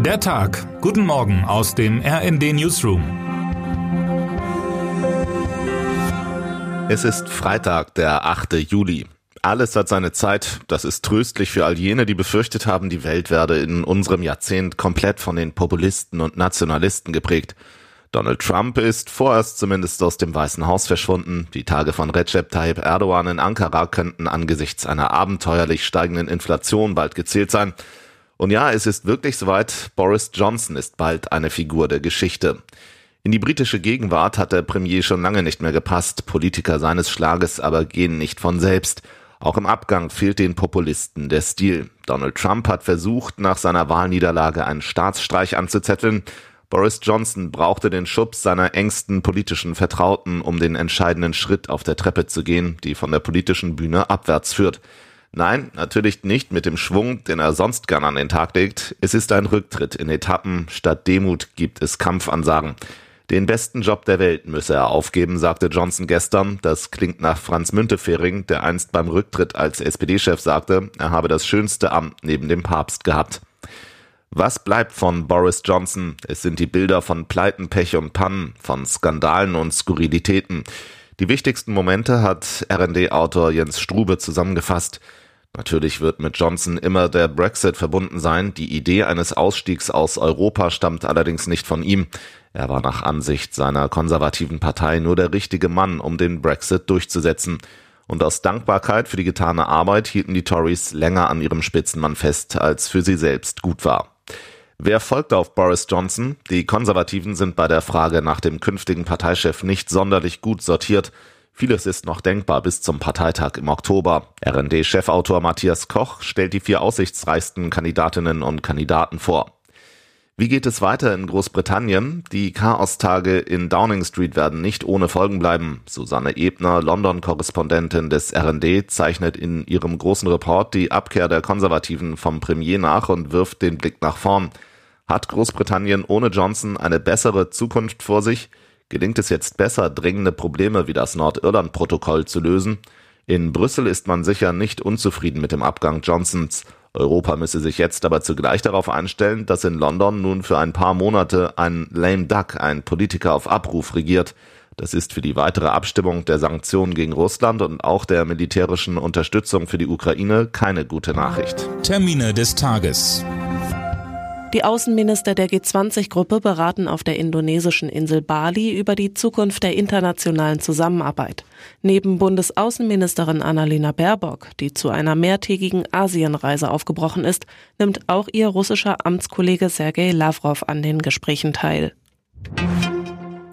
Der Tag. Guten Morgen aus dem RND Newsroom. Es ist Freitag, der 8. Juli. Alles hat seine Zeit. Das ist tröstlich für all jene, die befürchtet haben, die Welt werde in unserem Jahrzehnt komplett von den Populisten und Nationalisten geprägt. Donald Trump ist vorerst zumindest aus dem Weißen Haus verschwunden. Die Tage von Recep Tayyip Erdogan in Ankara könnten angesichts einer abenteuerlich steigenden Inflation bald gezählt sein. Und ja, es ist wirklich soweit, Boris Johnson ist bald eine Figur der Geschichte. In die britische Gegenwart hat der Premier schon lange nicht mehr gepasst, Politiker seines Schlages aber gehen nicht von selbst. Auch im Abgang fehlt den Populisten der Stil. Donald Trump hat versucht, nach seiner Wahlniederlage einen Staatsstreich anzuzetteln. Boris Johnson brauchte den Schubs seiner engsten politischen Vertrauten, um den entscheidenden Schritt auf der Treppe zu gehen, die von der politischen Bühne abwärts führt. Nein, natürlich nicht mit dem Schwung, den er sonst gern an den Tag legt. Es ist ein Rücktritt in Etappen. Statt Demut gibt es Kampfansagen. Den besten Job der Welt müsse er aufgeben, sagte Johnson gestern. Das klingt nach Franz Müntefering, der einst beim Rücktritt als SPD-Chef sagte, er habe das schönste Amt neben dem Papst gehabt. Was bleibt von Boris Johnson? Es sind die Bilder von Pleiten, Pech und Pannen, von Skandalen und Skurrilitäten. Die wichtigsten Momente hat RND-Autor Jens Strube zusammengefasst. Natürlich wird mit Johnson immer der Brexit verbunden sein. Die Idee eines Ausstiegs aus Europa stammt allerdings nicht von ihm. Er war nach Ansicht seiner konservativen Partei nur der richtige Mann, um den Brexit durchzusetzen. Und aus Dankbarkeit für die getane Arbeit hielten die Tories länger an ihrem Spitzenmann fest, als für sie selbst gut war. Wer folgt auf Boris Johnson? Die Konservativen sind bei der Frage nach dem künftigen Parteichef nicht sonderlich gut sortiert. Vieles ist noch denkbar bis zum Parteitag im Oktober. RND-Chefautor Matthias Koch stellt die 4 aussichtsreichsten Kandidatinnen und Kandidaten vor. Wie geht es weiter in Großbritannien? Die Chaostage in Downing Street werden nicht ohne Folgen bleiben. Susanne Ebner, London-Korrespondentin des RND, zeichnet in ihrem großen Report die Abkehr der Konservativen vom Premier nach und wirft den Blick nach vorn. Hat Großbritannien ohne Johnson eine bessere Zukunft vor sich? Gelingt es jetzt besser, dringende Probleme wie das Nordirland-Protokoll zu lösen? In Brüssel ist man sicher nicht unzufrieden mit dem Abgang Johnsons. Europa müsse sich jetzt aber zugleich darauf einstellen, dass in London nun für ein paar Monate ein lame duck, ein Politiker auf Abruf regiert. Das ist für die weitere Abstimmung der Sanktionen gegen Russland und auch der militärischen Unterstützung für die Ukraine keine gute Nachricht. Termine des Tages. Die Außenminister der G20-Gruppe beraten auf der indonesischen Insel Bali über die Zukunft der internationalen Zusammenarbeit. Neben Bundesaußenministerin Annalena Baerbock, die zu einer mehrtägigen Asienreise aufgebrochen ist, nimmt auch ihr russischer Amtskollege Sergej Lavrov an den Gesprächen teil.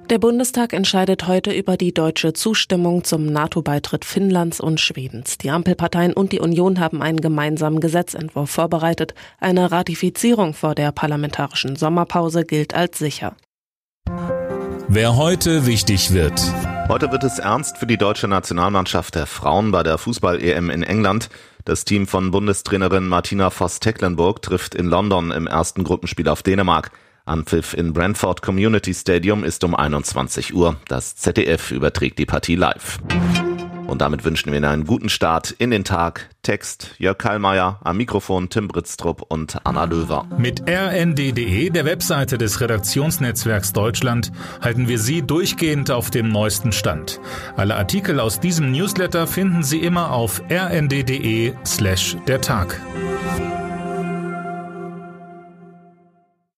Der Bundestag entscheidet heute über die deutsche Zustimmung zum NATO-Beitritt Finnlands und Schwedens. Die Ampelparteien und die Union haben einen gemeinsamen Gesetzentwurf vorbereitet. Eine Ratifizierung vor der parlamentarischen Sommerpause gilt als sicher. Wer heute wichtig wird. Heute wird es ernst für die deutsche Nationalmannschaft der Frauen bei der Fußball-EM in England. Das Team von Bundestrainerin Martina Voss-Tecklenburg trifft in London im ersten Gruppenspiel auf Dänemark. Anpfiff in Brentford Community Stadium ist um 21 Uhr. Das ZDF überträgt die Partie live. Und damit wünschen wir Ihnen einen guten Start in den Tag. Text Jörg Kallmeier, am Mikrofon Tim Britztrupp und Anna Löwer. Mit rnd.de, der Webseite des Redaktionsnetzwerks Deutschland, halten wir Sie durchgehend auf dem neuesten Stand. Alle Artikel aus diesem Newsletter finden Sie immer auf rnd.de/der Tag.